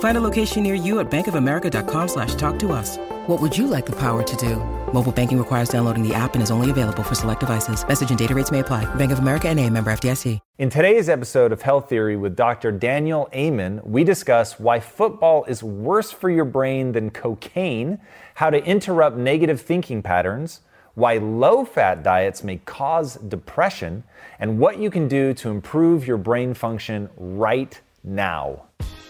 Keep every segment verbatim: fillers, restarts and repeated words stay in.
Find a location near you at bankofamerica.com slash talk to us. What would you like the power to do? Mobile banking requires downloading the app and is only available for select devices. Message and data rates may apply. Bank of America N A, member F D I C. In today's episode of Health Theory with Doctor Daniel Amen, we discuss why football is worse for your brain than cocaine, how to interrupt negative thinking patterns, why low-fat diets may cause depression, and what you can do to improve your brain function right now.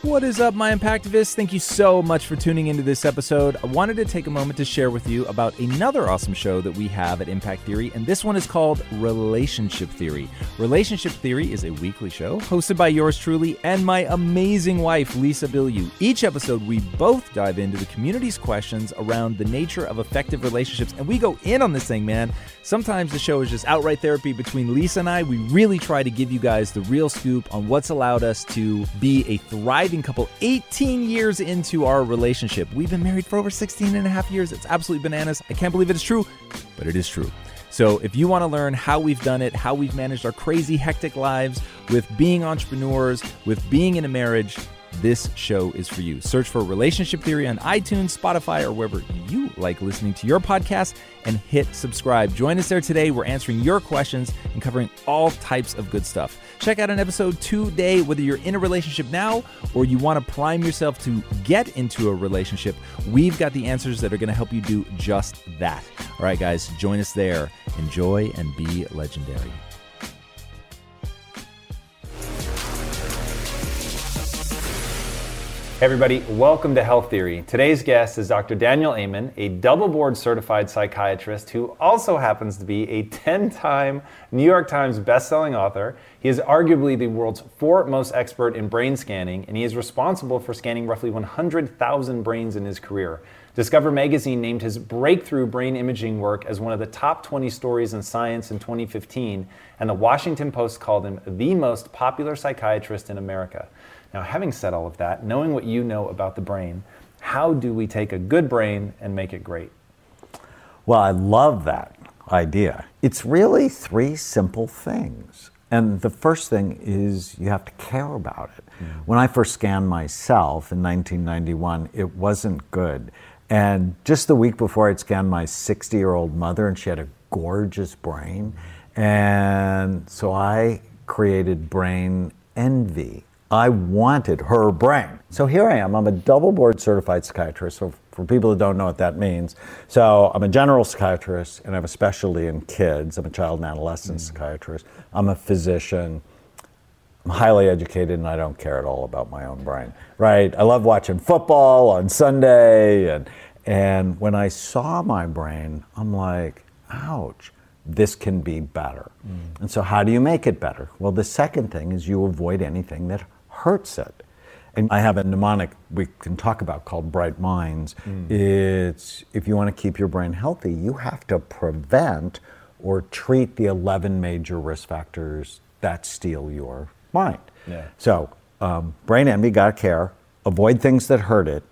What is up, my Impactivists? Thank you so much for tuning into this episode. I wanted to take a moment to share with you about another awesome show that we have at Impact Theory, and this one is called Relationship Theory. Relationship Theory is a weekly show hosted by yours truly and my amazing wife, Lisa Bilyeu. Each episode, we both dive into the community's questions around the nature of effective relationships, and we go in on this thing, man. Sometimes the show is just outright therapy between Lisa and I. We really try to give you guys the real scoop on what's allowed us to be a thriving couple eighteen years into our relationship. We've been married for over sixteen and a half years. It's absolutely bananas. I can't believe it's true, but it is true. So if you want to learn how we've done it, how we've managed our crazy, hectic lives with being entrepreneurs, with being in a marriage, this show is for you. Search for Relationship Theory on iTunes, Spotify, or wherever you like listening to your podcast, and hit subscribe. Join us there today. We're answering your questions and covering all types of good stuff. Check out an episode today, whether you're in a relationship now or you want to prime yourself to get into a relationship. We've got the answers that are going to help you do just that. All right, guys, join us there. Enjoy and be legendary. Hey everybody, welcome to Health Theory. Today's guest is Doctor Daniel Amen, a double board certified psychiatrist who also happens to be a ten-time New York Times bestselling author. He is arguably the world's foremost expert in brain scanning, and he is responsible for scanning roughly one hundred thousand brains in his career. Discover Magazine named his breakthrough brain imaging work as one of the top twenty stories in science in twenty fifteen, and the Washington Post called him the most popular psychiatrist in America. Now, having said all of that, knowing what you know about the brain, how do we take a good brain and make it great? Well, I love that idea. It's really three simple things. And the first thing is you have to care about it. Mm. When I first scanned myself in nineteen ninety-one, it wasn't good. And just the week before, I'd scanned my sixty-year-old mother, and she had a gorgeous brain. And so I created Brain Envy. I wanted her brain. So here I am, I'm a double board certified psychiatrist. So for people who don't know what that means, so I'm a general psychiatrist and I have a specialty in kids. I'm a child and adolescent mm. psychiatrist. I'm a physician. I'm highly educated and I don't care at all about my own brain, right? I love watching football on Sunday. And, and when I saw my brain, I'm like, ouch. This can be better. Mm. And so how do you make it better? Well, the second thing is you avoid anything that hurts it. And I have a mnemonic we can talk about called Bright Minds. Mm. It's if you want to keep your brain healthy, you have to prevent or treat the eleven major risk factors that steal your mind. Yeah. So um, brain envy, gotta care, avoid things that hurt it,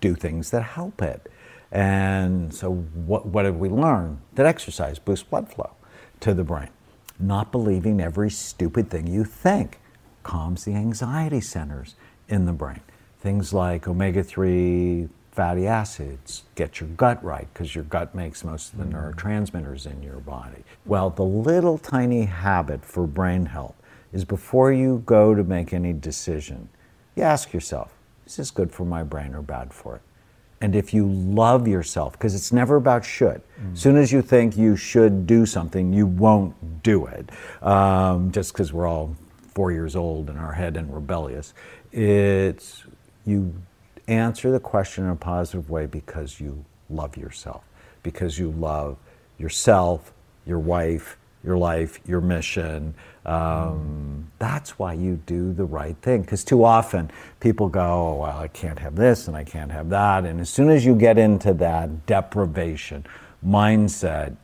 do things that help it. And so what, what did we learn? That exercise boosts blood flow to the brain. Not believing every stupid thing you think calms the anxiety centers in the brain. Things like omega three fatty acids get your gut right because your gut makes most of the neurotransmitters in your body. Well, the little tiny habit for brain health is before you go to make any decision, you ask yourself, is this good for my brain or bad for it? and if you love yourself, because it's never about should. Mm. As soon as you think you should do something, you won't do it, um, just because we're all four years old in our head and rebellious. It's you answer the question in a positive way because you love yourself, because you love yourself, your wife, your life, your mission. Um, that's why you do the right thing. Because too often people go, oh, well, I can't have this and I can't have that. And as soon as you get into that deprivation mindset,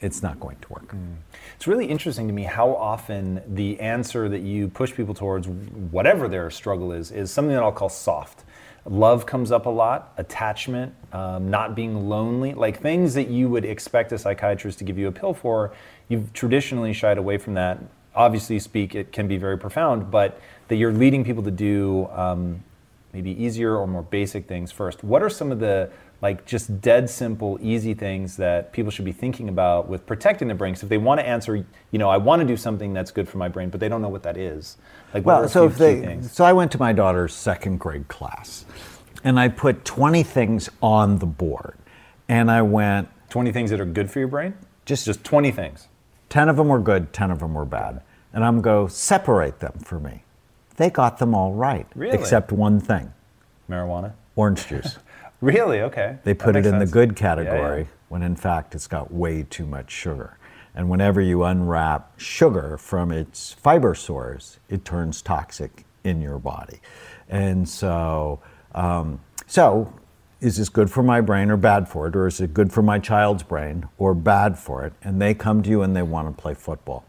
it's not going to work. Mm. It's really interesting to me how often the answer that you push people towards, whatever their struggle is, is something that I'll call soft. Love comes up a lot, attachment, um, not being lonely, like things that you would expect a psychiatrist to give you a pill for. You've traditionally shied away from that. Obviously, speak, it can be very profound, but that you're leading people to do um, maybe easier or more basic things first. What are some of the like just dead simple, easy things that people should be thinking about with protecting their brains? If they want to answer, you know, I want to do something that's good for my brain, but they don't know what that is. Like, well, what are so if they, things? So I went to my daughter's second grade class, and I put twenty things on the board, and I went twenty things that are good for your brain. Just just twenty things. ten of them were good, ten of them were bad, and I'm go separate them for me. They got them all right, really? Except one thing: marijuana, orange juice. Really? Okay. They put it in sense. The good category, yeah, yeah. When in fact it's got way too much sugar. And whenever you unwrap sugar from its fiber source, it turns toxic in your body. And so, um, so is this good for my brain or bad for it? Or is it good for my child's brain or bad for it? And they come to you and they want to play football.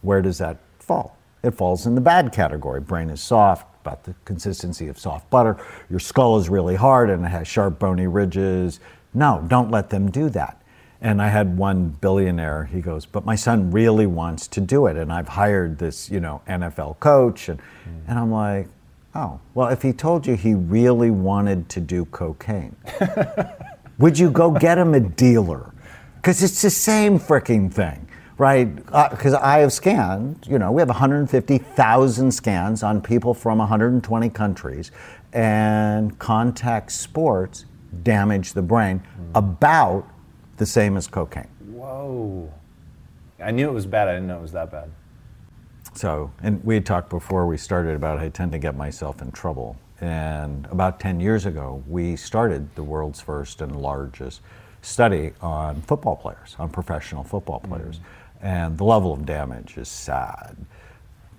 Where does that fall? It falls in the bad category. Brain is soft, about the consistency of soft butter. Your skull is really hard and it has sharp bony ridges. No, don't let them do that. And I had one billionaire, he goes, but my son really wants to do it. And I've hired this, you know, N F L coach. And, mm. and I'm like, oh, well, if he told you he really wanted to do cocaine, would you go get him a dealer? Because it's the same freaking thing. Right, because uh, I have scanned, you know, we have one hundred fifty thousand scans on people from one hundred twenty countries, and contact sports damage the brain about the same as cocaine. Whoa. I knew it was bad, I didn't know it was that bad. So, and we had talked before we started about I tend to get myself in trouble, and about ten years ago, we started the world's first and largest study on football players, on professional football players. Mm-hmm. And the level of damage is sad.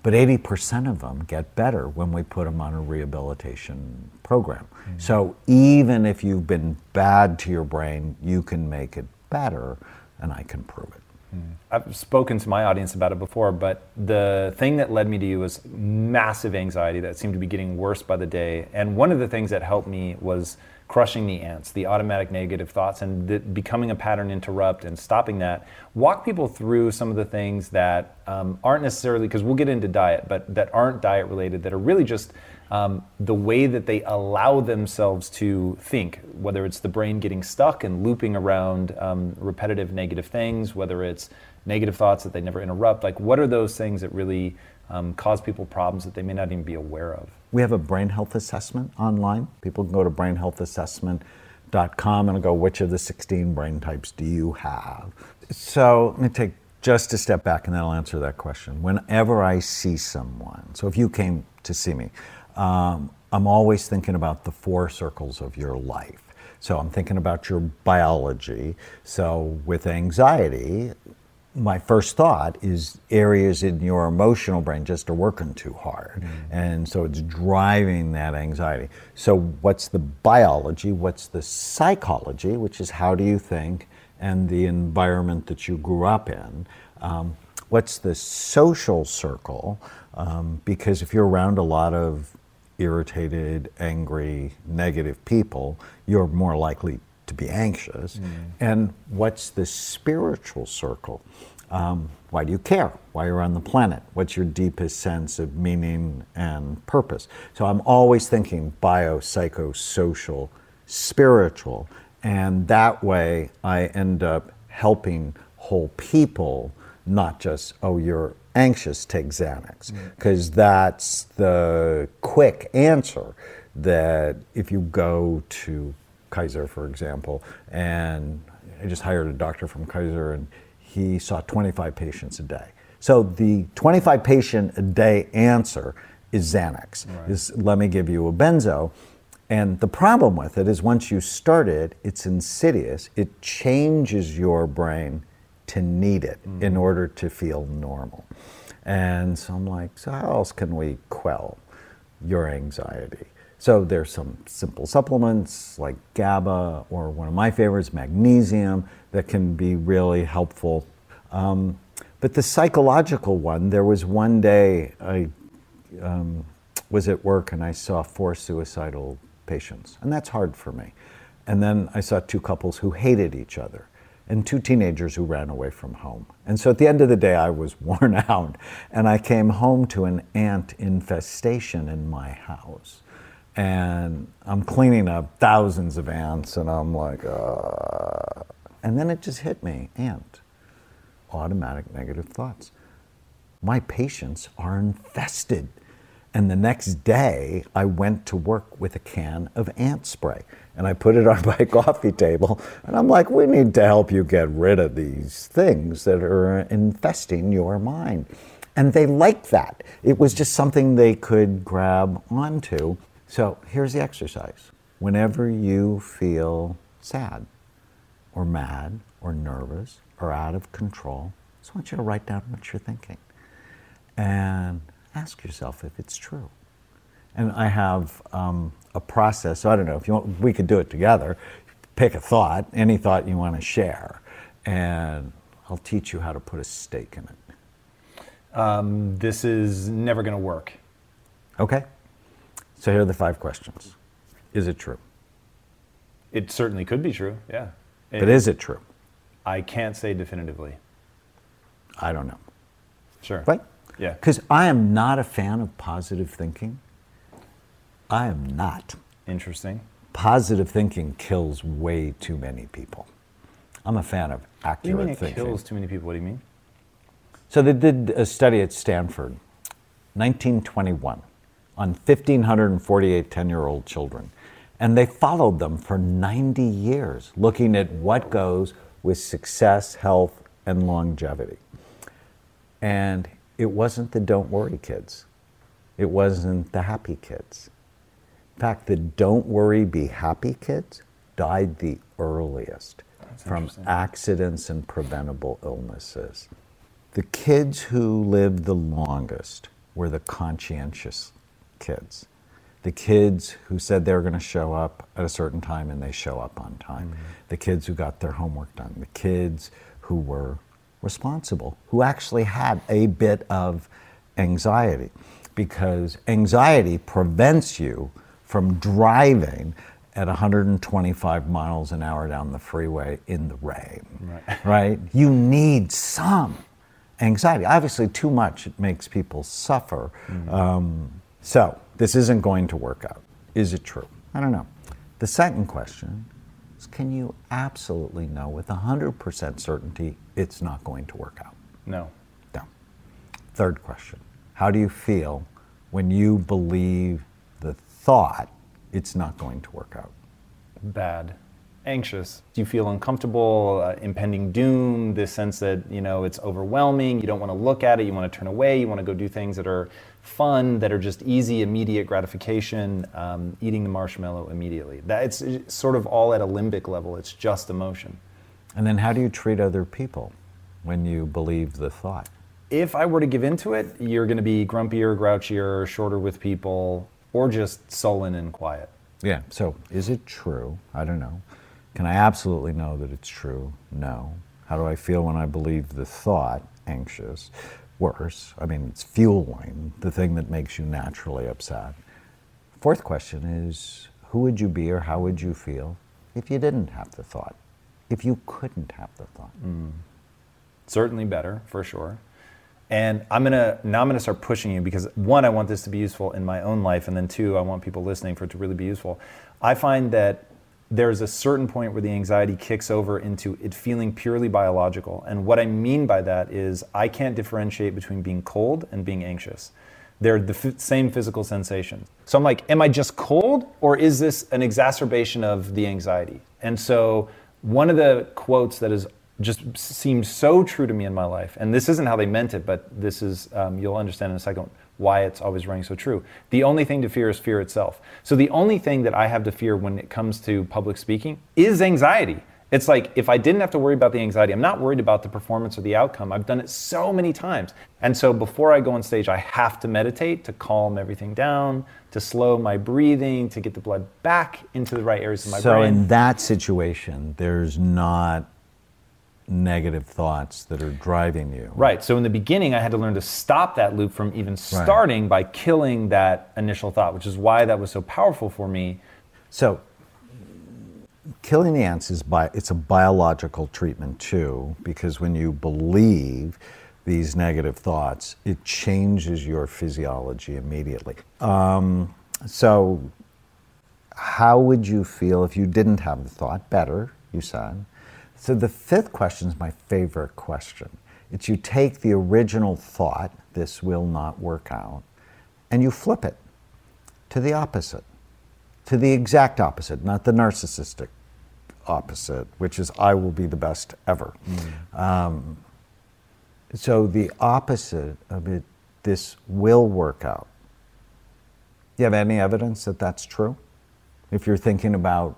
But eighty percent of them get better when we put them on a rehabilitation program. Mm-hmm. So even if you've been bad to your brain, you can make it better, and I can prove it. Mm-hmm. I've spoken to my audience about it before, but the thing that led me to you was massive anxiety that seemed to be getting worse by the day. And one of the things that helped me was crushing the ants, the automatic negative thoughts, and the, becoming a pattern interrupt and stopping that. Walk people through some of the things that um, aren't necessarily, because we'll get into diet, but that aren't diet related, that are really just um, the way that they allow themselves to think, whether it's the brain getting stuck and looping around um, repetitive negative things, whether it's negative thoughts that they never interrupt. Like, what are those things that really um, cause people problems that they may not even be aware of? We have a brain health assessment online. People can go to brain health assessment dot com and go, which of the sixteen brain types do you have? So let me take just a step back and then I'll answer that question. Whenever I see someone, so if you came to see me, um, I'm always thinking about the four circles of your life. So I'm thinking about your biology. So with anxiety, my first thought is areas in your emotional brain just are working too hard. Mm-hmm. And so it's driving that anxiety. So what's the biology? What's the psychology, which is how do you think and the environment that you grew up in? Um, what's the social circle? Um, because if you're around a lot of irritated, angry, negative people, you're more likely to be anxious. Mm. And what's the spiritual circle? Um, why do you care? Why you're on the planet? What's your deepest sense of meaning and purpose? So I'm always thinking bio, psycho, social, spiritual. And that way I end up helping whole people, not just, oh, you're anxious, take Xanax. Because mm. that's the quick answer that if you go to Kaiser, for example, and I just hired a doctor from Kaiser, and he saw twenty-five patients a day. So the twenty-five patient a day answer is Xanax, right. is let me give you a benzo. And the problem with it is once you start it, it's insidious. It changes your brain to need it mm. in order to feel normal. And so I'm like, so how else can we quell your anxiety? So there's some simple supplements like GABA, or one of my favorites, magnesium, that can be really helpful. Um, but the psychological one, there was one day I um, was at work and I saw four suicidal patients, and that's hard for me. And then I saw two couples who hated each other, and two teenagers who ran away from home. And so at the end of the day, I was worn out, and I came home to an ant infestation in my house. And I'm cleaning up thousands of ants, and I'm like, uh... and then it just hit me, ant. Automatic negative thoughts. My patients are infested. And the next day, I went to work with a can of ant spray, and I put it on my coffee table, and I'm like, we need to help you get rid of these things that are infesting your mind. And they liked that. It was just something they could grab onto. So here's the exercise. Whenever you feel sad or mad or nervous or out of control, I just want you to write down what you're thinking and ask yourself if it's true. And I have um, a process, so I don't know, if you want, we could do it together. Pick a thought, any thought you want to share, and I'll teach you how to put a stake in it. Um, this is never going to work. Okay. So here are the five questions. Is it true? It certainly could be true, yeah. It, but is it true? I can't say definitively. I don't know. Sure. Right? Yeah. Because I am not a fan of positive thinking. I am not. Interesting. Positive thinking kills way too many people. I'm a fan of accurate thinking. What do you mean it kills too many people? What do you mean? So they did a study at Stanford, nineteen twenty-one. On one thousand five hundred forty-eight ten-year-old children. And they followed them for ninety years, looking at what goes with success, health, and longevity. And it wasn't the don't worry kids. It wasn't the happy kids. In fact, the don't worry, be happy kids died the earliest That's from accidents and preventable illnesses. The kids who lived the longest were the conscientious kids. The kids who said they were going to show up at a certain time and they show up on time. Mm-hmm. The kids who got their homework done. The kids who were responsible, who actually had a bit of anxiety, because anxiety prevents you from driving at one hundred twenty-five miles an hour down the freeway in the rain. Right? right? You need some anxiety. Obviously too much, it makes people suffer. Mm-hmm. Um, So, this isn't going to work out. Is it true? I don't know. The second question is, can you absolutely know with one hundred percent certainty it's not going to work out? No. No. Third question, how do you feel when you believe the thought it's not going to work out? Bad. Anxious. You feel uncomfortable, uh, impending doom, this sense that, you know, it's overwhelming, you don't want to look at it, you want to turn away, you want to go do things that are fun, that are just easy, immediate gratification, um, eating the marshmallow immediately. That it's, it's sort of all at a limbic level, it's just emotion. And then how do you treat other people when you believe the thought? If I were to give into it, you're going to be grumpier, grouchier, shorter with people, or just sullen and quiet. Yeah, so is it true? I don't know. Can I absolutely know that it's true? No. How do I feel when I believe the thought? Anxious. Worse. I mean, it's fueling the thing that makes you naturally upset. Fourth question is, who would you be or how would you feel if you didn't have the thought? If you couldn't have the thought? Mm. Certainly better, for sure. And I'm gonna now I'm gonna start pushing you, because one, I want this to be useful in my own life, and then two, I want people listening for it to really be useful. I find that there's a certain point where the anxiety kicks over into it feeling purely biological. And what I mean by that is I can't differentiate between being cold and being anxious. They're the f- same physical sensations. So I'm like, am I just cold, or is this an exacerbation of the anxiety? And so one of the quotes that is just seems so true to me in my life, and this isn't how they meant it, but this is, um, you'll understand in a second why it's always running so true. The only thing to fear is fear itself. So the only thing that I have to fear when it comes to public speaking is anxiety. It's like, if I didn't have to worry about the anxiety, I'm not worried about the performance or the outcome. I've done it so many times. And so before I go on stage, I have to meditate to calm everything down, to slow my breathing, to get the blood back into the right areas of my so brain. So in that situation, there's not negative thoughts that are driving you. Right. So in the beginning, I had to learn to stop that loop from even starting right. by killing that initial thought, which is why that was so powerful for me. So killing the ants is bi- it's a biological treatment too, because when you believe these negative thoughts, it changes your physiology immediately. Um, so how would you feel if you didn't have the thought? Better, you said. So the fifth question is my favorite question. It's you take the original thought, this will not work out, and you flip it to the opposite. To the exact opposite, not the narcissistic opposite, which is I will be the best ever. Mm. Um, so the opposite of it, this will work out. Do you have any evidence that that's true? If you're thinking about,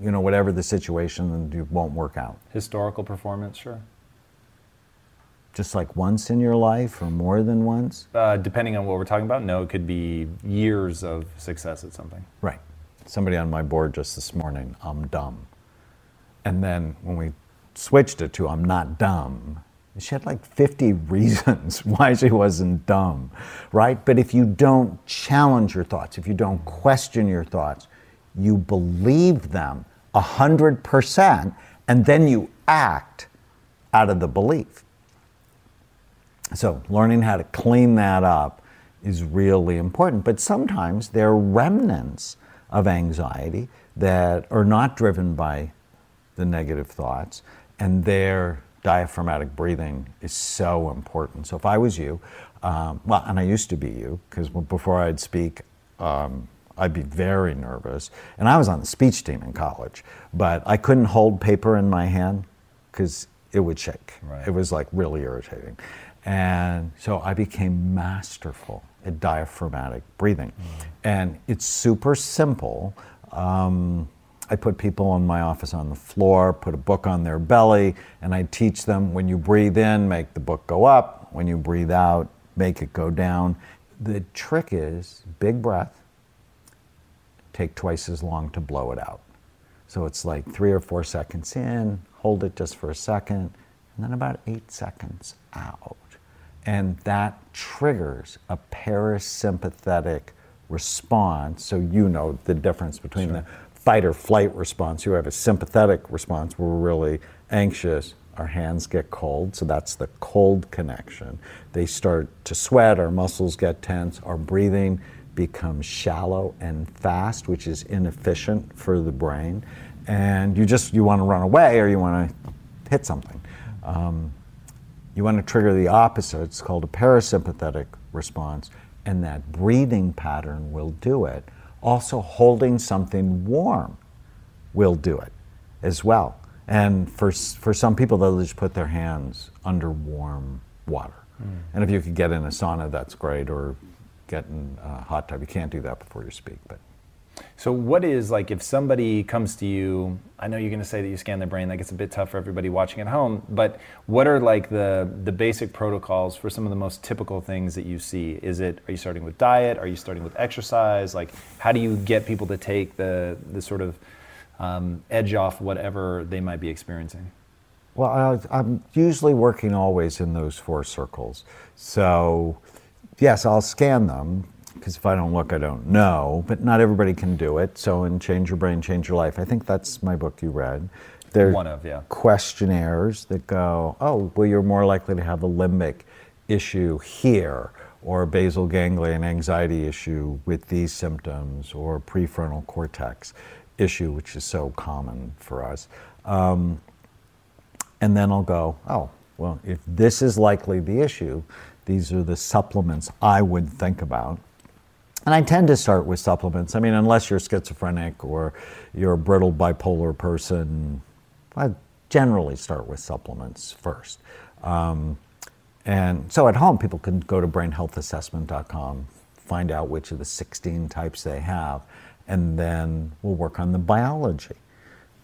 you know, whatever the situation, and it won't work out. Historical performance, sure. Just like once in your life or more than once? Uh, depending on what we're talking about, no, it could be years of success at something. Right. Somebody on my board just this morning, I'm dumb. And then when we switched it to I'm not dumb, she had like fifty reasons why she wasn't dumb, right? But if you don't challenge your thoughts, if you don't question your thoughts, you believe them one hundred percent, and then you act out of the belief. So learning how to clean that up is really important. But sometimes there are remnants of anxiety that are not driven by the negative thoughts, and their diaphragmatic breathing is so important. So if I was you, um, well, and I used to be you, because before I'd speak, um, I'd be very nervous. And I was on the speech team in college, but I couldn't hold paper in my hand because it would shake. Right. It was like really irritating. And so I became masterful at diaphragmatic breathing. Mm. And it's super simple. Um, I put people in my office on the floor, put a book on their belly, and I teach them when you breathe in, make the book go up. When you breathe out, make it go down. The trick is big breath, take twice as long to blow it out. So it's like three or four seconds in, hold it just for a second, and then about eight seconds out. And that triggers a parasympathetic response. So you know the difference between sure. the fight or flight response. You have a sympathetic response where we're really anxious. Our hands get cold, so that's the cold connection. They start to sweat, our muscles get tense, our breathing becomes shallow and fast, which is inefficient for the brain. And you just, you want to run away or you want to hit something. Um, You want to trigger the opposite. It's called a parasympathetic response, and that breathing pattern will do it. Also, holding something warm will do it as well. And for for some people, they'll just put their hands under warm water. Mm. And if you could get in a sauna, that's great, or get in a hot tub. You can't do that before you speak, but. So what is, like, if somebody comes to you, I know you're going to say that you scan their brain, like it's a bit tough for everybody watching at home, but what are, like, the the basic protocols for some of the most typical things that you see? Is it, are you starting with diet? Are you starting with exercise? Like, how do you get people to take the, the sort of um, edge off whatever they might be experiencing? Well, I, I'm usually working always in those four circles. So, yes, I'll scan them. Because if I don't look, I don't know, but not everybody can do it. So in Change Your Brain, Change Your Life, I think that's my book you read. There are One of, yeah. questionnaires that go, oh, well, you're more likely to have a limbic issue here, or a basal ganglion anxiety issue with these symptoms, or prefrontal cortex issue, which is so common for us. Um, and then I'll go, oh, well, if this is likely the issue, These are the supplements I would think about. And I tend to start with supplements. I mean, unless you're schizophrenic or you're a brittle bipolar person, I generally start with supplements first. Um, and so at home, people can go to brain health assessment dot com, find out which of the sixteen types they have, and then we'll work on the biology.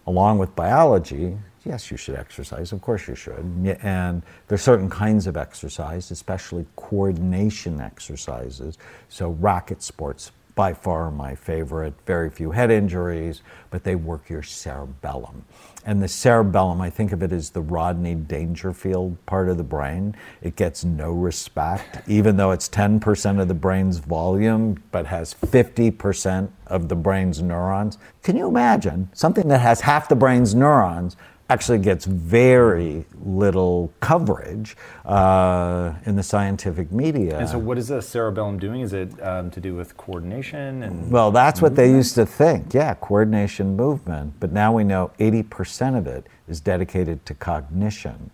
Along with biology, yes, you should exercise, of course you should. And there's certain kinds of exercise, especially coordination exercises. So racket sports, by far my favorite, very few head injuries, but they work your cerebellum. And the cerebellum, I think of it as the Rodney Dangerfield part of the brain. It gets no respect, even though it's ten percent of the brain's volume, but has fifty percent of the brain's neurons. Can you imagine something that has half the brain's neurons actually gets very little coverage uh, in the scientific media? And so what is the cerebellum doing? Is it um, to do with coordination and Well, that's movement? What they used to think, yeah, coordination, movement. But now we know eighty percent of it is dedicated to cognition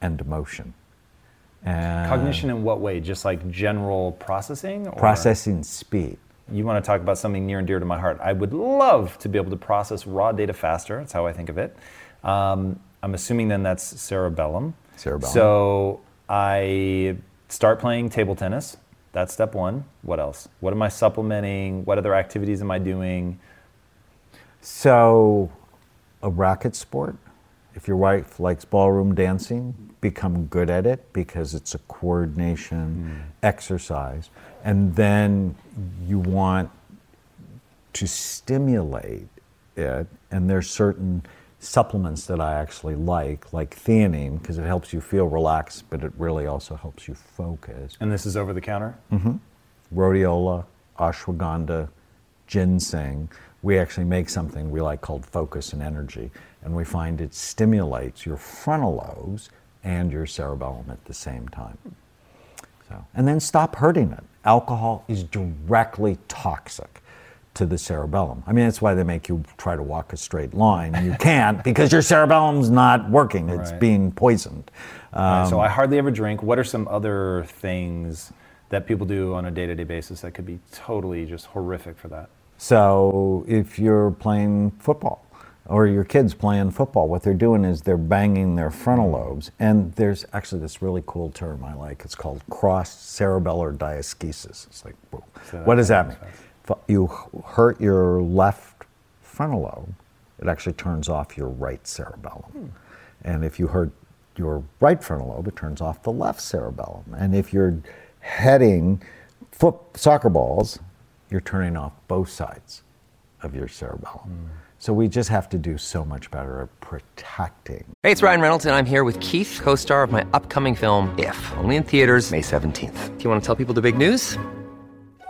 and emotion. And cognition in what way? Just like general processing? Or? Processing speed. You want to talk about something near and dear to my heart. I would love to be able to process raw data faster. That's how I think of it. Um, I'm assuming then that's cerebellum. Cerebellum. So I start playing table tennis. That's step one. What else? What am I supplementing? What other activities am I doing? So a racket sport. If your wife likes ballroom dancing, become good at it because it's a coordination mm. exercise. And then you want to stimulate it. And there's certain supplements that I actually like, like theanine, because it helps you feel relaxed, but it really also helps you focus. And this is over the counter? Mm-hmm. Rhodiola, ashwagandha, ginseng. We actually make something we like called Focus and Energy, and we find it stimulates your frontal lobes and your cerebellum at the same time. So, and then stop hurting it. Alcohol is directly toxic to the cerebellum. I mean, that's why they make you try to walk a straight line. You can't because your cerebellum's not working. It's right. being poisoned. Um, right, so I hardly ever drink. What are some other things that people do on a day-to-day basis that could be totally just horrific for that? So if you're playing football or your kid's playing football, what they're doing is they're banging their frontal lobes. And there's actually this really cool term I like. It's called cross cerebellar diaschisis. It's like, whoa. So what does that mean? Sense. You hurt your left frontal lobe, it actually turns off your right cerebellum. Hmm. And if you hurt your right frontal lobe, it turns off the left cerebellum. And if you're heading foot soccer balls, you're turning off both sides of your cerebellum. Hmm. So we just have to do so much better at protecting. Hey, it's Ryan Reynolds, and I'm here with Keith, co-star of my upcoming film, If, only in theaters May seventeenth. Do you want to tell people the big news?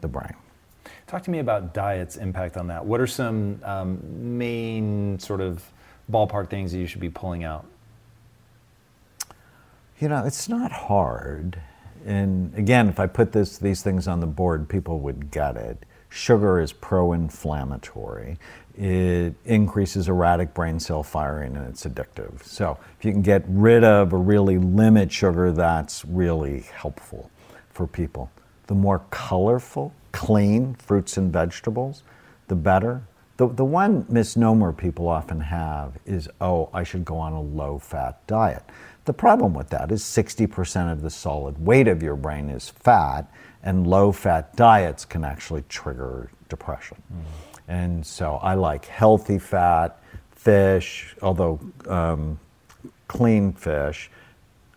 The brain. Talk to me about diet's impact on that. What are some um, main sort of ballpark things that you should be pulling out? You know, it's not hard. And again, if I put this, these things on the board, people would get it. Sugar is pro-inflammatory. It increases erratic brain cell firing and it's addictive. So if you can get rid of or really limit sugar, that's really helpful for people. The more colorful, clean fruits and vegetables, the better. The, the one misnomer people often have is, oh, I should go on a low-fat diet. The problem with that is sixty percent of the solid weight of your brain is fat, and low-fat diets can actually trigger depression. Mm. And so I like healthy fat, fish, although um, clean fish.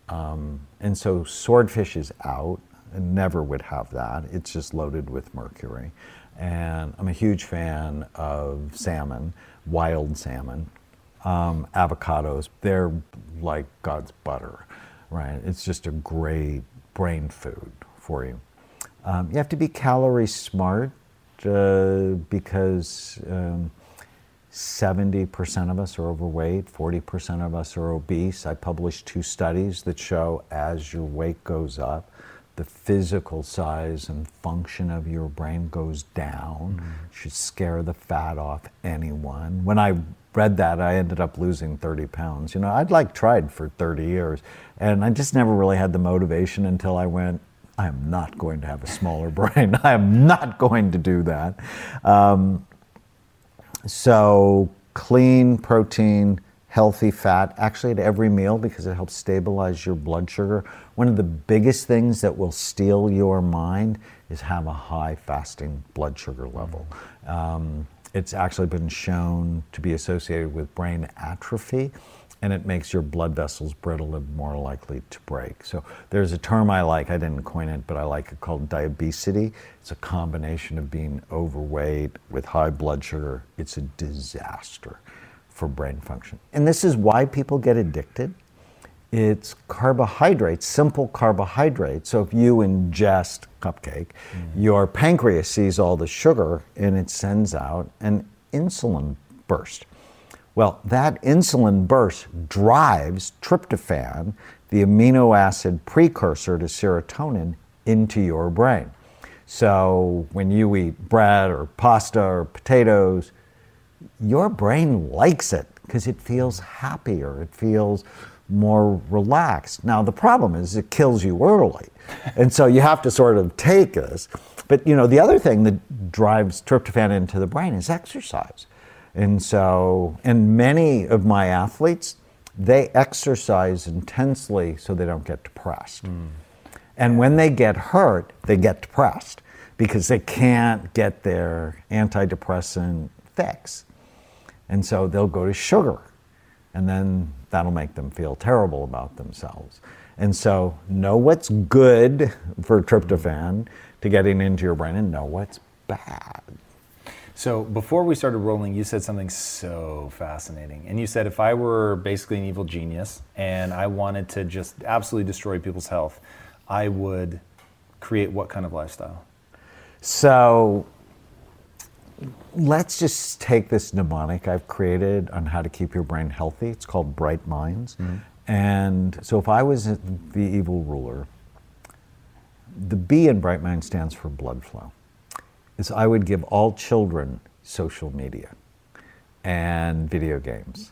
Um, and so swordfish is out. I never would have that. It's just loaded with mercury. And I'm a huge fan of salmon, wild salmon, um, avocados. They're like God's butter, right? It's just a great brain food for you. Um, you have to be calorie smart uh, because um, seventy percent of us are overweight, forty percent of us are obese. I published two studies that show as your weight goes up, the physical size and function of your brain goes down. Mm-hmm. Should scare the fat off anyone. When I read that, I ended up losing thirty pounds. You know, I'd like tried for thirty years, and I just never really had the motivation until I went, I am not going to have a smaller brain. I am not going to do that. Um, so clean protein, healthy fat, actually at every meal because it helps stabilize your blood sugar. One of the biggest things that will steal your mind is have a high fasting blood sugar level. Um, it's actually been shown to be associated with brain atrophy, and it makes your blood vessels brittle and more likely to break. So there's a term I like, I didn't coin it, but I like it, called diabesity. It's a combination of being overweight with high blood sugar. It's a disaster for brain function. And this is why people get addicted. It's carbohydrates, simple carbohydrates. So if you ingest cupcake, mm-hmm. your pancreas sees all the sugar and it sends out an insulin burst. Well, that insulin burst drives tryptophan, the amino acid precursor to serotonin, into your brain. So when you eat bread or pasta or potatoes, your brain likes it because it feels happier, it feels more relaxed. Now the problem is it kills you early. And so you have to sort of take this. But you know, the other thing that drives tryptophan into the brain is exercise. And so, and many of my athletes, they exercise intensely so they don't get depressed. Mm. And when they get hurt, they get depressed because they can't get their antidepressant fix. And so they'll go to sugar, and then that'll make them feel terrible about themselves. And so know what's good for tryptophan to getting into your brain and know what's bad. So before we started rolling, you said something so fascinating. And you said, if I were basically an evil genius and I wanted to just absolutely destroy people's health, I would create what kind of lifestyle? So let's just take this mnemonic I've created on how to keep your brain healthy. It's called Bright Minds. Mm-hmm. And so if I was the evil ruler, the B in Bright Minds stands for blood flow. Is I would give all children social media and video games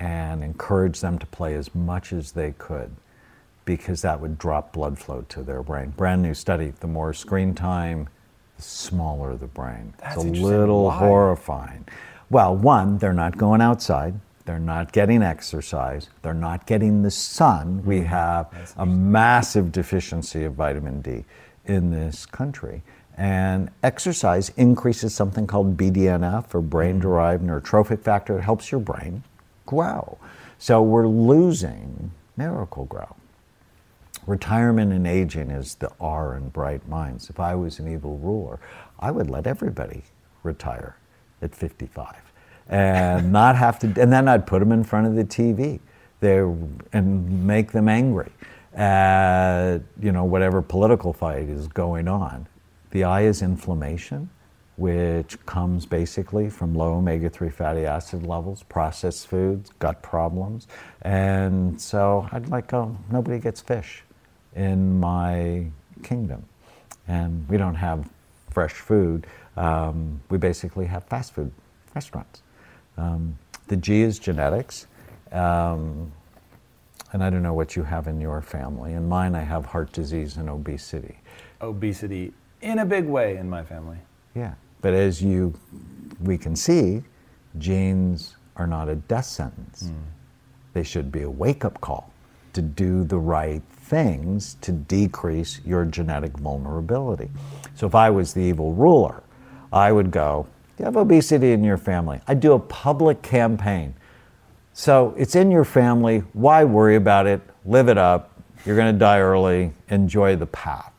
and encourage them to play as much as they could, because that would drop blood flow to their brain. Brand new study, the more screen time, the smaller the brain. That's it's a little Why? horrifying. Well, one, they're not going outside. They're not getting exercise. They're not getting the sun. We have That's a massive deficiency of vitamin D in this country. And exercise increases something called B D N F, or brain-derived neurotrophic factor. It helps your brain grow. So we're losing miracle grow. Retirement and aging is the R in Bright Minds. If I was an evil ruler, I would let everybody retire at fifty-five and not have to, and then I'd put them in front of the T V there and make them angry at, you know, whatever political fight is going on. The I is inflammation, which comes basically from low omega three fatty acid levels, processed foods, gut problems. And so I'd like, oh, nobody gets fish in my kingdom. And we don't have fresh food. Um, we basically have fast food restaurants. Um, the G is genetics. Um, and I don't know what you have in your family. In mine, I have heart disease and obesity. Obesity. In a big way in my family. Yeah, but as you, we can see, genes are not a death sentence. Mm. They should be a wake-up call to do the right things to decrease your genetic vulnerability. So if I was the evil ruler, I would go, you have obesity in your family. I do a public campaign. So it's in your family. Why worry about it? Live it up. You're going to die early. Enjoy the path.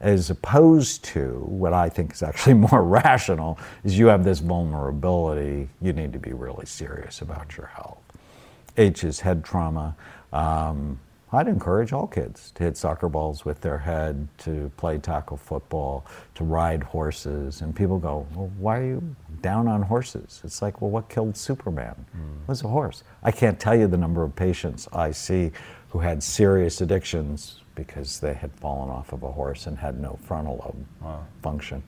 As opposed to what I think is actually more rational is you have this vulnerability. You need to be really serious about your health. H is head trauma. Um, I'd encourage all kids to hit soccer balls with their head, to play tackle football, to ride horses. And people go, well, why are you down on horses? It's like, well, what killed Superman? Mm. It was a horse. I can't tell you the number of patients I see who had serious addictions because they had fallen off of a horse and had no frontal lobe wow. function.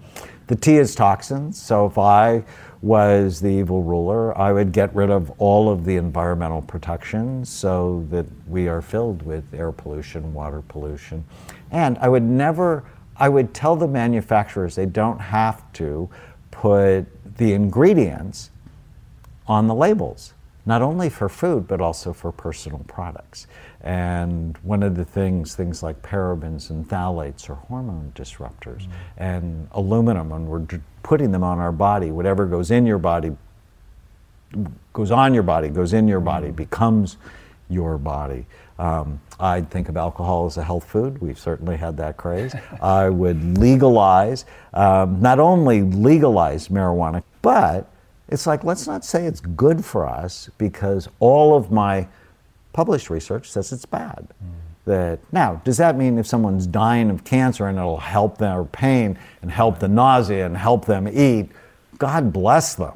The T is toxins. So if I was the evil ruler, I would get rid of all of the environmental protections so that we are filled with air pollution, water pollution. And I would never, I would tell the manufacturers they don't have to put the ingredients on the labels, not only for food, but also for personal products. And one of the things, things like parabens and phthalates are hormone disruptors. Mm-hmm. And aluminum, when we're d- putting them on our body, whatever goes in your body, goes on your body, goes in your body, becomes your body. Um, I'd think of alcohol as a health food. We've certainly had that craze. I would legalize, um, not only legalize marijuana, but it's like, let's not say it's good for us because all of my published research says it's bad. Mm. That now, does that mean if someone's dying of cancer and it'll help their pain and help the nausea and help them eat, God bless them,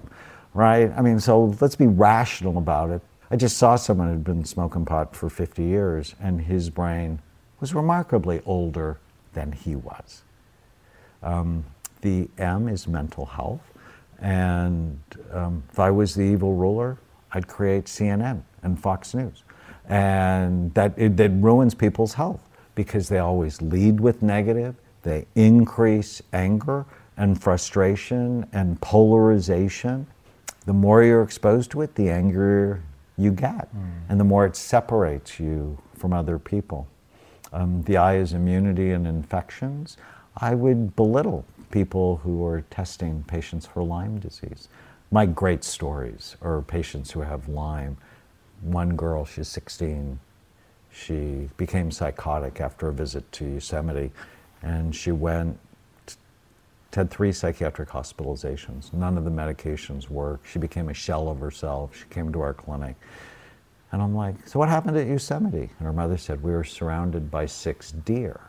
right? I mean, so let's be rational about it. I just saw someone who'd been smoking pot for fifty years and his brain was remarkably older than he was. Um, the M is mental health. And um, if I was the evil ruler, I'd create C N N and Fox News. And that, it, that ruins people's health because they always lead with negative, they increase anger and frustration and polarization. The more you're exposed to it, the angrier you get. Mm. And the more it separates you from other people. Um, the I is immunity and infections. I would belittle people who are testing patients for Lyme disease. My great stories are patients who have Lyme. One girl, she's sixteen, she became psychotic after a visit to Yosemite, and she went, had three psychiatric hospitalizations. None of the medications worked. She became a shell of herself. She came to our clinic. And I'm like, so what happened at Yosemite? And her mother said, we were surrounded by six deer.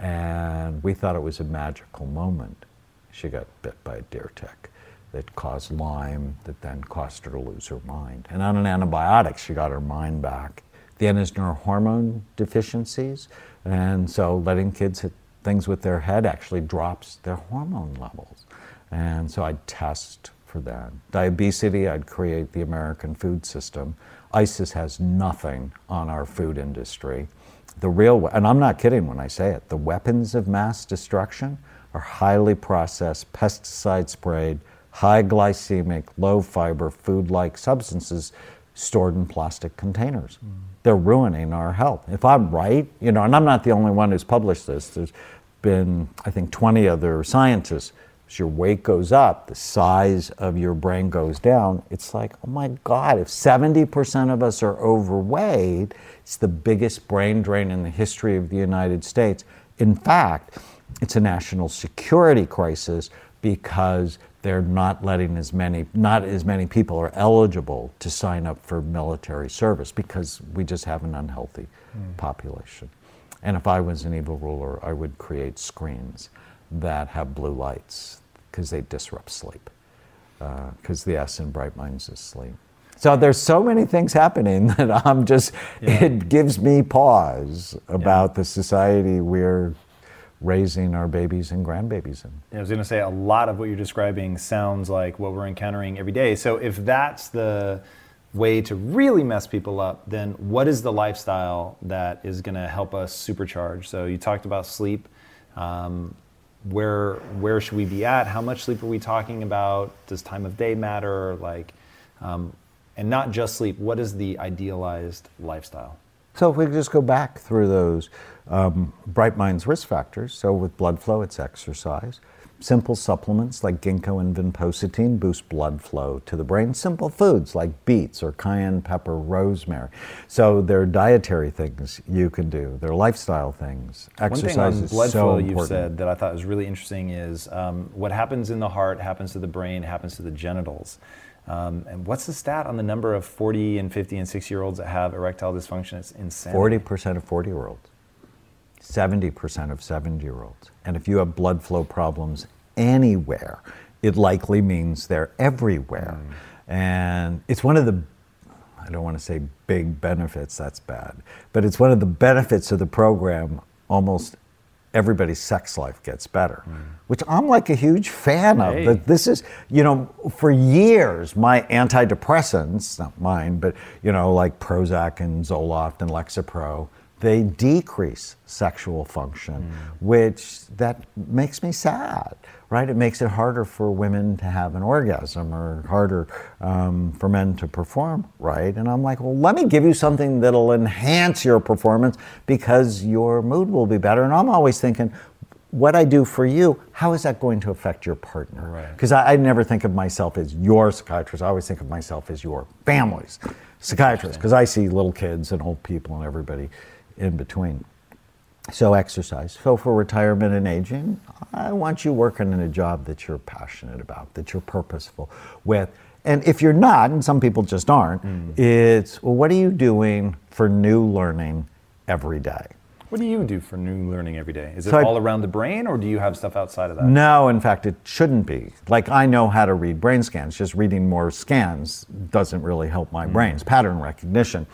And we thought it was a magical moment. She got bit by a deer tick that caused Lyme, that then caused her to lose her mind. And on an antibiotic, she got her mind back. The N is neurohormone deficiencies. And so letting kids hit things with their head actually drops their hormone levels. And so I'd test for that. Diabesity, I'd create the American food system. ISIS has nothing on our food industry. The real, and I'm not kidding when I say it, the weapons of mass destruction are highly processed, pesticide sprayed, high glycemic, low fiber, food-like substances stored in plastic containers. Mm. They're ruining our health. If I'm right, you know, and I'm not the only one who's published this. There's been, I think, twenty other scientists. As your weight goes up, the size of your brain goes down. It's like, oh my God, if seventy percent of us are overweight, it's the biggest brain drain in the history of the United States. In fact, it's a national security crisis because they're not letting as many, not as many people are eligible to sign up for military service because we just have an unhealthy mm. population. And if I was an evil ruler, I would create screens that have blue lights because they disrupt sleep, because uh, the S in Bright Minds is sleep. So there's so many things happening that I'm just, yeah. it gives me pause about yeah. the society we're raising our babies and grandbabies in. Yeah, I was gonna say a lot of what you're describing sounds like what we're encountering every day. So if that's the way to really mess people up, then what is the lifestyle that is gonna help us supercharge? So you talked about sleep. Um, Where where should we be at? How much sleep are we talking about? Does time of day matter? Like, um, and not just sleep. What is the idealized lifestyle? So if we just go back through those um, Bright Minds risk factors. So with blood flow, it's exercise. Simple supplements like ginkgo and vinpocetine boost blood flow to the brain. Simple foods like beets or cayenne pepper, rosemary. So there are dietary things you can do. There are lifestyle things. Exercise One thing on blood is so flow important. You've said that I thought was really interesting is um, what happens in the heart happens to the brain, happens to the genitals. Um, and what's the stat on the number of forty and fifty and sixty year olds that have erectile dysfunction? It's insane. forty percent of forty year olds. seventy percent of seventy year olds. And if you have blood flow problems anywhere, it likely means they're everywhere. Mm. And it's one of the, I don't want to say big benefits, that's bad, but it's one of the benefits of the program. Almost everybody's sex life gets better, mm. which I'm like a huge fan hey. of. But this is, you know, for years, my antidepressants, not mine, but, you know, like Prozac and Zoloft and Lexapro, they decrease sexual function, mm. which that makes me sad, right? It makes it harder for women to have an orgasm or harder um, for men to perform, right? And I'm like, well, let me give you something that'll enhance your performance because your mood will be better. And I'm always thinking, what I do for you, how is that going to affect your partner? Because right. I, I never think of myself as your psychiatrist. I always think of myself as your family's psychiatrist because I see little kids and old people and everybody in between. So exercise. So for retirement and aging, I want you working in a job that you're passionate about, that you're purposeful with. And if you're not, and some people just aren't, mm. it's, well, what are you doing for new learning every day? What do you do for new learning every day? Is so it all I, around the brain, or do you have stuff outside of that? No, in fact, it shouldn't be. Like, I know how to read brain scans. Just reading more scans doesn't really help my mm. brain's pattern recognition.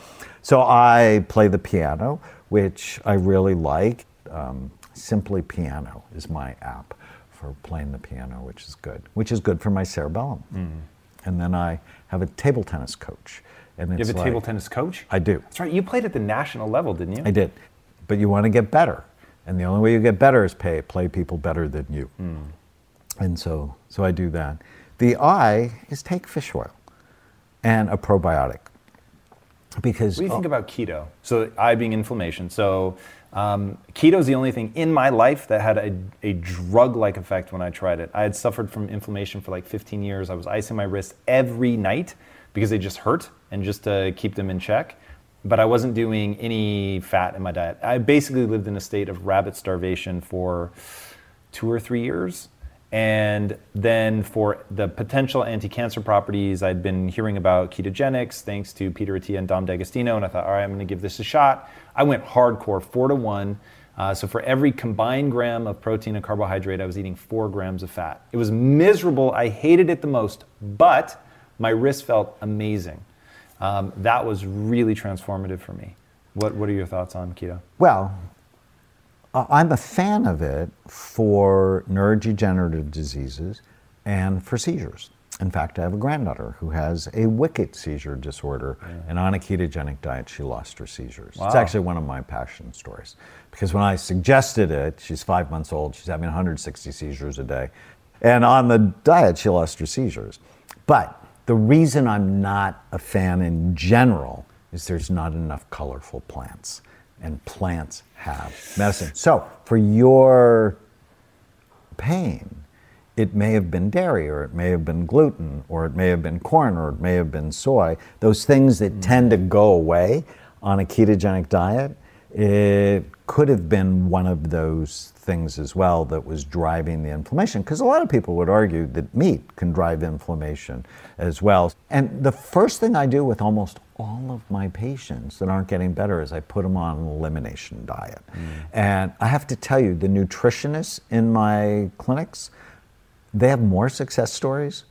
So I play the piano, which I really like. Um, Simply Piano is my app for playing the piano, which is good, which is good for my cerebellum. Mm. And then I have a table tennis coach. And it's you have a like, table tennis coach? I do. That's right. You played at the national level, didn't you? I did. But you want to get better. And the only way you get better is pay, play people better than you. Mm. And so, so I do that. The I is take fish oil and a probiotic. Because what do you think oh. about keto? So I being inflammation. So um, keto is the only thing in my life that had a, a drug-like effect when I tried it. I had suffered from inflammation for like fifteen years. I was icing my wrists every night because they just hurt and just to keep them in check. But I wasn't doing any fat in my diet. I basically lived in a state of rabbit starvation for two or three years. And then for the potential anti-cancer properties, I'd been hearing about ketogenics, thanks to Peter Attia and Dom D'Agostino, and I thought, all right, I'm gonna give this a shot. I went hardcore, four to one. Uh, so for every combined gram of protein and carbohydrate, I was eating four grams of fat. It was miserable, I hated it the most, but my wrist felt amazing. Um, that was really transformative for me. What What are your thoughts on keto? Well, I'm a fan of it for neurodegenerative diseases and for seizures. In fact, I have a granddaughter who has a wicked seizure disorder, yeah. and on a ketogenic diet, she lost her seizures. Wow. It's actually one of my passion stories, because when I suggested it, she's five months old, she's having one hundred sixty seizures a day, and on the diet, she lost her seizures. But the reason I'm not a fan in general is there's not enough colorful plants, and plants have medicine. So for your pain, it may have been dairy, or it may have been gluten, or it may have been corn, or it may have been soy. Those things that mm. tend to go away on a ketogenic diet, it could have been one of those things as well that was driving the inflammation, because a lot of people would argue that meat can drive inflammation as well. And the first thing I do with almost all of my patients that aren't getting better is I put them on an elimination diet. Mm. And I have to tell you, the nutritionists in my clinics, they have more success stories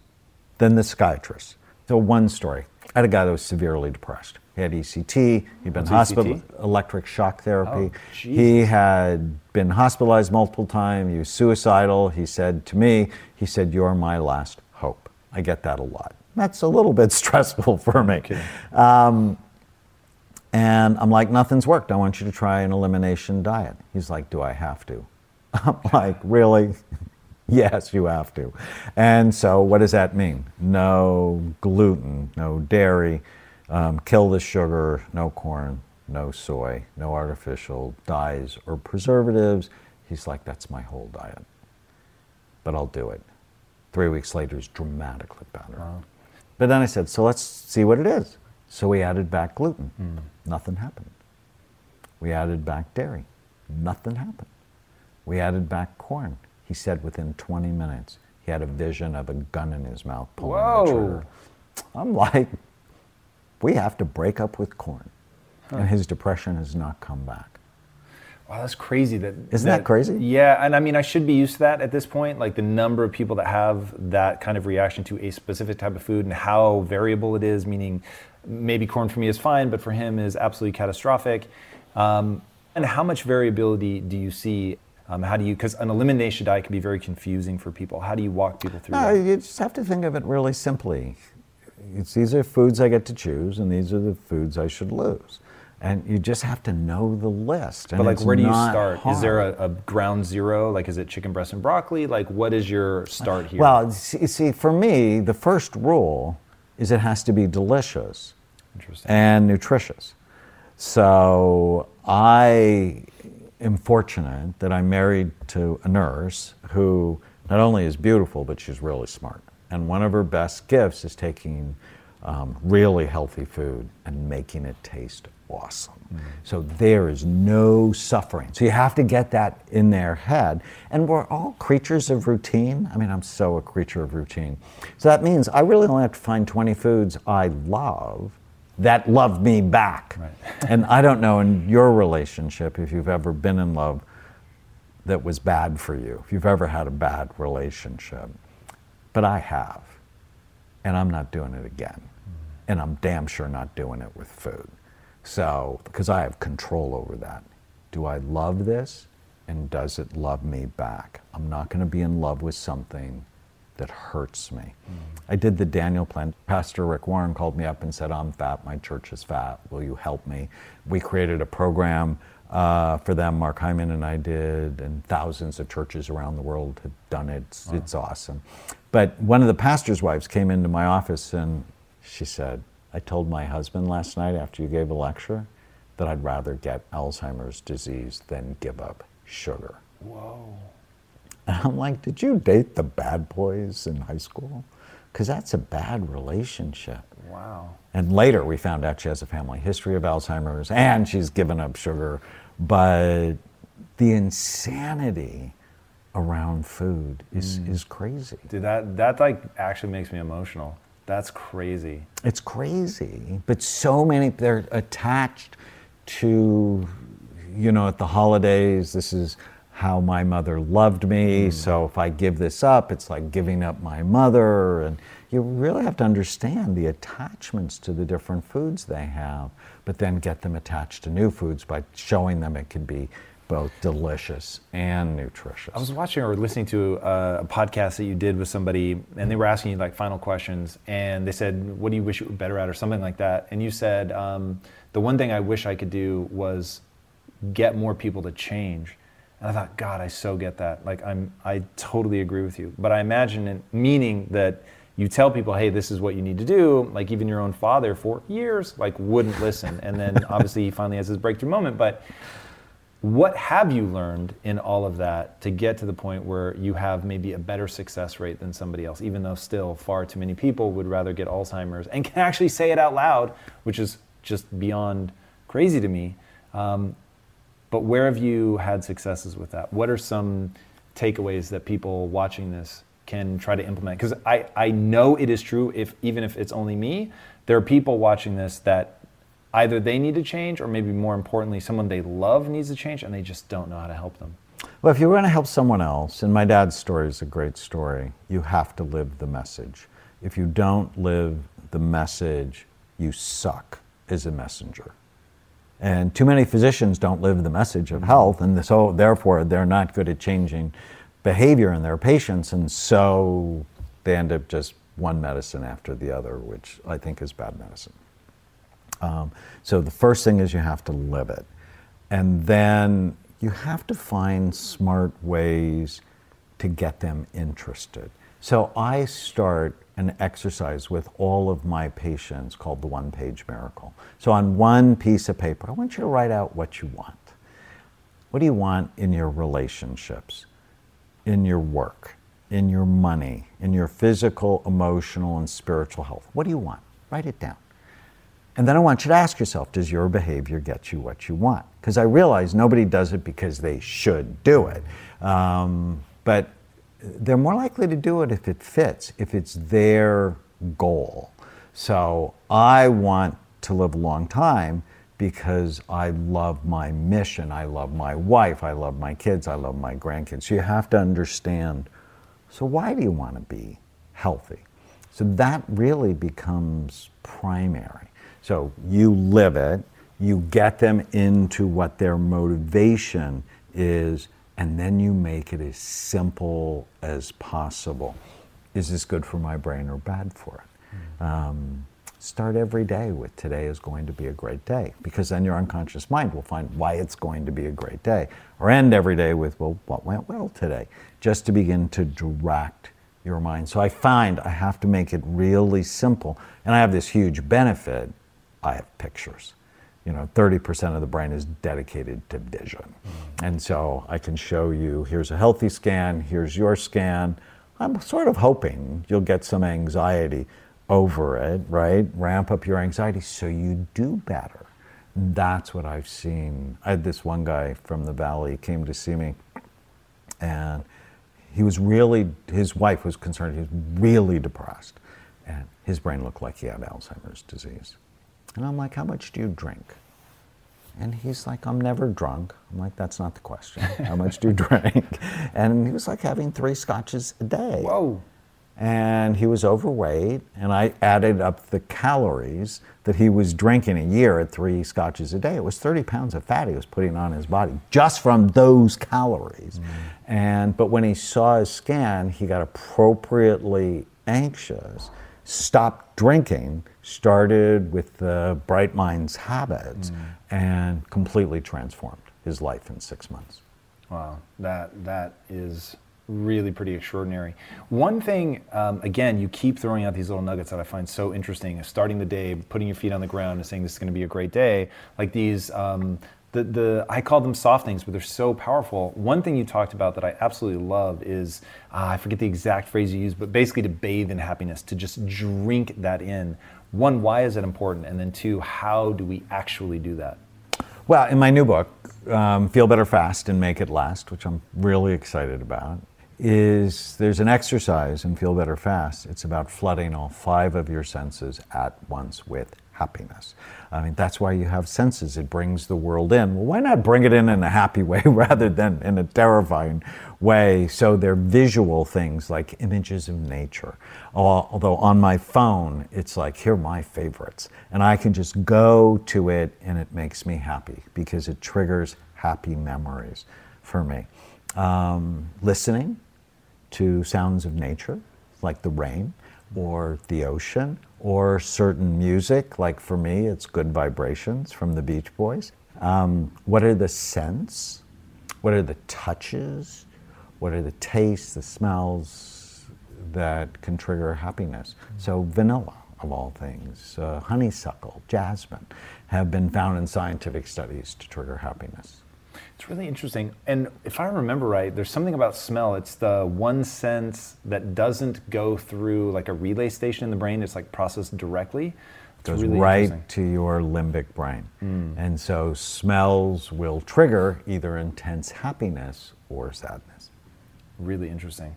than the psychiatrists. So one story, I had a guy that was severely depressed. He had E C T, he'd been hospitalized, electric shock therapy. Oh, he had been hospitalized multiple times, he was suicidal. He said to me, he said, "You're my last hope." I get that a lot. That's a little bit stressful for me. Okay. Um, and I'm like, nothing's worked. I want you to try an elimination diet. He's like, "Do I have to?" I'm like, really? Yes, you have to. And so what does that mean? No gluten, no dairy, um, kill the sugar, no corn, no soy, no artificial dyes or preservatives. He's like, that's my whole diet. but I'll do it. Three weeks later is dramatically better. Wow. But then I said, so let's see what it is. So we added back gluten. Mm. Nothing happened. We added back dairy. Nothing happened. We added back corn. He said within twenty minutes, he had a vision of a gun in his mouth pulling Whoa. the trigger. I'm like, we have to break up with corn. Huh. And his depression has not come back. Wow, that's crazy. That Isn't that, that crazy? Yeah, and I mean, I should be used to that at this point, like the number of people that have that kind of reaction to a specific type of food and how variable it is, meaning maybe corn for me is fine, but for him is absolutely catastrophic. Um, and how much variability do you see? Um, how do you, because an elimination diet can be very confusing for people. How do you walk people through no, that? You just have to think of it really simply. It's, these are foods I get to choose, and these are the foods I should lose. And you just have to know the list. And but like, where do you start? Hard. Is there a, a ground zero? Like, is it chicken breast and broccoli? Like, what is your start here? Well, see, see, for me, the first rule is it has to be delicious and nutritious. So I am fortunate that I'm married to a nurse who not only is beautiful, but she's really smart. And one of her best gifts is taking um, really healthy food and making it taste awesome. Mm-hmm. So there is no suffering. So you have to get that in their head. And we're all creatures of routine. I mean, I'm so a creature of routine. So that means I really only have to find twenty foods I love that love me back. Right. And I don't know in your relationship if you've ever been in love that was bad for you, if you've ever had a bad relationship. But I have. And I'm not doing it again. Mm-hmm. And I'm damn sure not doing it with food. So, because I have control over that. Do I love this? And does it love me back? I'm not going to be in love with something that hurts me. Mm. I did the Daniel plan. Pastor Rick Warren called me up and said, I'm fat, my church is fat, will you help me? We created a program uh, for them, Mark Hyman and I did, and thousands of churches around the world have done it. It's, wow. It's awesome. But one of the pastor's wives came into my office and she said, I told my husband last night after you gave a lecture that I'd rather get Alzheimer's disease than give up sugar. Whoa. And I'm like, did you date the bad boys in high school? Because that's a bad relationship. Wow. And later we found out she has a family history of Alzheimer's and she's given up sugar. But the insanity around food is, mm. is crazy. Dude, that, that like actually makes me emotional. That's crazy. It's crazy, but so many, they're attached to, you know, at the holidays, this is how my mother loved me, mm. so if I give this up, it's like giving up my mother, and you really have to understand the attachments to the different foods they have, but then get them attached to new foods by showing them it can be both delicious and nutritious. I was watching or listening to a, a podcast that you did with somebody, and they were asking you like final questions, and they said, what do you wish you were better at or something like that? And you said, um, the one thing I wish I could do was get more people to change. And I thought, God, I so get that. Like, I'm, I totally agree with you. But I imagine it meaning that you tell people, hey, this is what you need to do. Like even your own father for years, like wouldn't listen. And then obviously he finally has his breakthrough moment. But what have you learned in all of that to get to the point where you have maybe a better success rate than somebody else, even though still far too many people would rather get Alzheimer's and can actually say it out loud, which is just beyond crazy to me. Um, but where have you had successes with that? What are some takeaways that people watching this can try to implement? Because I, I know it is true, if even if it's only me, there are people watching this that either they need to change, or maybe more importantly, someone they love needs to change, and they just don't know how to help them. Well, if you want to help someone else, and my dad's story is a great story, you have to live the message. If you don't live the message, you suck as a messenger. And too many physicians don't live the message of health, and so therefore they're not good at changing behavior in their patients, and so they end up just one medicine after the other, which I think is bad medicine. Um, so the first thing is you have to live it. And then you have to find smart ways to get them interested. So I start an exercise with all of my patients called the one-page miracle. So on one piece of paper, I want you to write out what you want. What do you want in your relationships, in your work, in your money, in your physical, emotional, and spiritual health? What do you want? Write it down. And then I want you to ask yourself, does your behavior get you what you want? Because I realize nobody does it because they should do it. Um, but they're more likely to do it if it fits, if it's their goal. So I want to live a long time because I love my mission, I love my wife, I love my kids, I love my grandkids. So you have to understand, so why do you want to be healthy? So that really becomes primary. So you live it, you get them into what their motivation is, and then you make it as simple as possible. Is this good for my brain or bad for it? Um, Start every day with today is going to be a great day, because then your unconscious mind will find why it's going to be a great day. Or end every day with, well, what went well today? Just to begin to direct your mind. So I find I have to make it really simple. And I have this huge benefit. I have pictures. You know, thirty percent of the brain is dedicated to vision. And so I can show you, here's a healthy scan, here's your scan. I'm sort of hoping you'll get some anxiety over it, right? Ramp up your anxiety so you do better. That's what I've seen. I had this one guy from the Valley came to see me, and he was really, his wife was concerned, he was really depressed, and his brain looked like he had Alzheimer's disease. And I'm like, how much do you drink? And he's like, I'm never drunk. I'm like, that's not the question. How much do you drink? And he was like having three scotches a day. Whoa. And he was overweight, and I added up the calories that he was drinking a year at three scotches a day. It was thirty pounds of fat he was putting on his body just from those calories. Mm. And but when he saw his scan, he got appropriately anxious, stopped drinking, started with the Bright Minds habits, mm. and completely transformed his life in six months. Wow, that that is... really pretty extraordinary. One thing, um, again, you keep throwing out these little nuggets that I find so interesting, is starting the day, putting your feet on the ground and saying this is going to be a great day. Like these, um, the, the I call them soft things, but they're so powerful. One thing you talked about that I absolutely love is, uh, I forget the exact phrase you used, but basically to bathe in happiness, to just drink that in. One, why is it important? And then two, how do we actually do that? Well, in my new book, um, Feel Better Fast and Make It Last, which I'm really excited about, is there's an exercise in Feel Better Fast. It's about flooding all five of your senses at once with happiness. I mean, that's why you have senses. It brings the world in. Well, why not bring it in in a happy way rather than in a terrifying way? So they're visual things like images of nature. Although on my phone, it's like, here are my favorites. And I can just go to it and it makes me happy because it triggers happy memories for me. Um, listening to sounds of nature, like the rain or the ocean, or certain music, like for me, it's Good Vibrations from the Beach Boys. Um, what are the scents? What are the touches? What are the tastes, the smells that can trigger happiness? So vanilla, of all things, uh, honeysuckle, jasmine, have been found in scientific studies to trigger happiness. It's really interesting. And if I remember right, there's something about smell. It's the one sense that doesn't go through like a relay station in the brain. It's like processed directly. It goes really right to your limbic brain. Mm. And so smells will trigger either intense happiness or sadness. Really interesting.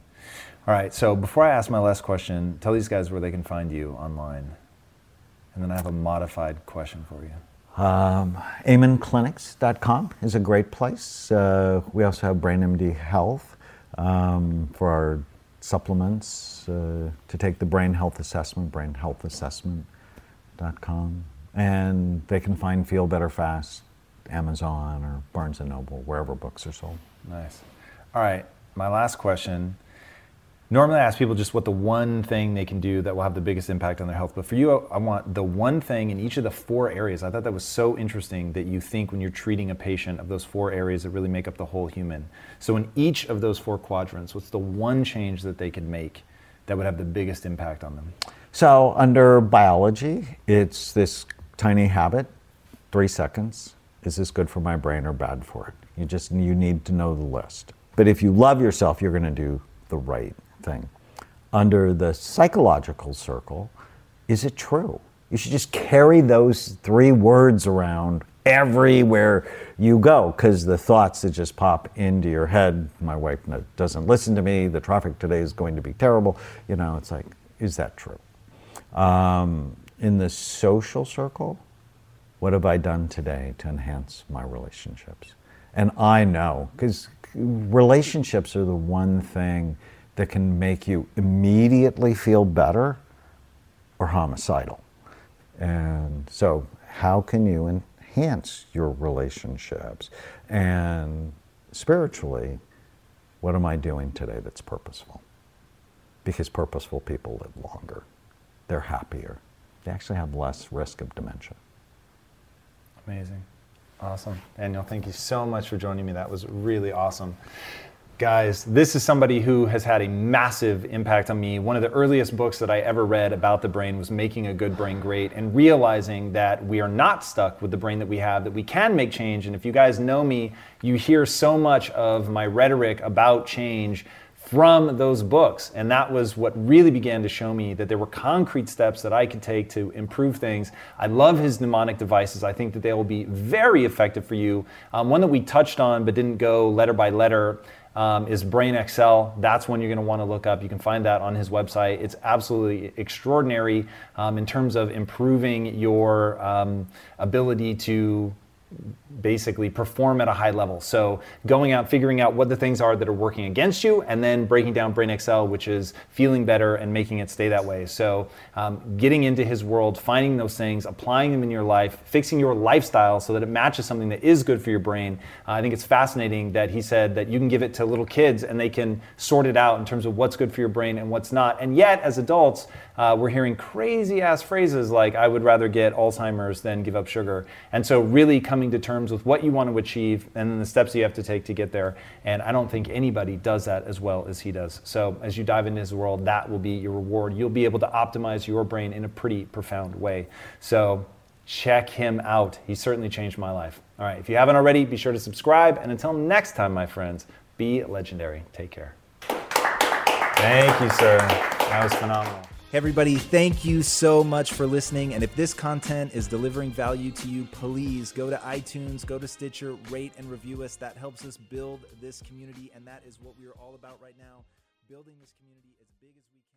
All right. So before I ask my last question, tell these guys where they can find you online. And then I have a modified question for you. Um, amen clinics dot com is a great place. Uh, we also have Brain Envy Health um, for our supplements uh, to take the Brain Health Assessment, brain health assessment dot com. And they can find Feel Better Fast, Amazon or Barnes and Noble, wherever books are sold. Nice. All right, my last question. Normally I ask people just what the one thing they can do that will have the biggest impact on their health. But for you, I want the one thing in each of the four areas. I thought that was so interesting that you think when you're treating a patient of those four areas that really make up the whole human. So in each of those four quadrants, what's the one change that they can make that would have the biggest impact on them? So under biology, it's this tiny habit, three seconds. Is this good for my brain or bad for it? You just, you need to know the list. But if you love yourself, you're going to do the right thing. Under the psychological circle, is it true? You should just carry those three words around everywhere you go, because the thoughts that just pop into your head, my wife doesn't listen to me, the traffic today is going to be terrible, you know, it's like, is that true? Um, in the social circle, what have I done today to enhance my relationships? And I know, because relationships are the one thing that can make you immediately feel better or homicidal. And so how can you enhance your relationships? And spiritually, what am I doing today that's purposeful? Because purposeful people live longer. They're happier. They actually have less risk of dementia. Amazing. Awesome. Daniel, thank you so much for joining me. That was really awesome. Guys, this is somebody who has had a massive impact on me. One of the earliest books that I ever read about the brain was Making a Good Brain Great, and realizing that we are not stuck with the brain that we have, that we can make change. And if you guys know me, you hear so much of my rhetoric about change from those books. And that was what really began to show me that there were concrete steps that I could take to improve things. I love his mnemonic devices. I think that they will be very effective for you. Um, one that we touched on but didn't go letter by letter Um, is Brain X L. That's one you're going to want to look up. You can find that on his website. It's absolutely extraordinary um, in terms of improving your um, ability to basically perform at a high level. So going out, figuring out what the things are that are working against you, and then breaking down Brain X L, which is feeling better and making it stay that way. So um, getting into his world, finding those things, applying them in your life, fixing your lifestyle so that it matches something that is good for your brain. Uh, I think it's fascinating that he said that you can give it to little kids and they can sort it out in terms of what's good for your brain and what's not. And yet, as adults, uh, we're hearing crazy ass phrases like, I would rather get Alzheimer's than give up sugar. And so really coming to terms with what you want to achieve and then the steps you have to take to get there. And I don't think anybody does that as well as he does. So as you dive into his world, that will be your reward. You'll be able to optimize your brain in a pretty profound way. So check him out. He certainly changed my life. All right, if you haven't already, be sure to subscribe. And until next time, my friends, be legendary. Take care. Thank you, sir. That was phenomenal. Hey everybody, thank you so much for listening. And if this content is delivering value to you, please go to iTunes, go to Stitcher, rate and review us. That helps us build this community. And that is what we are all about right now, building this community as big as we can.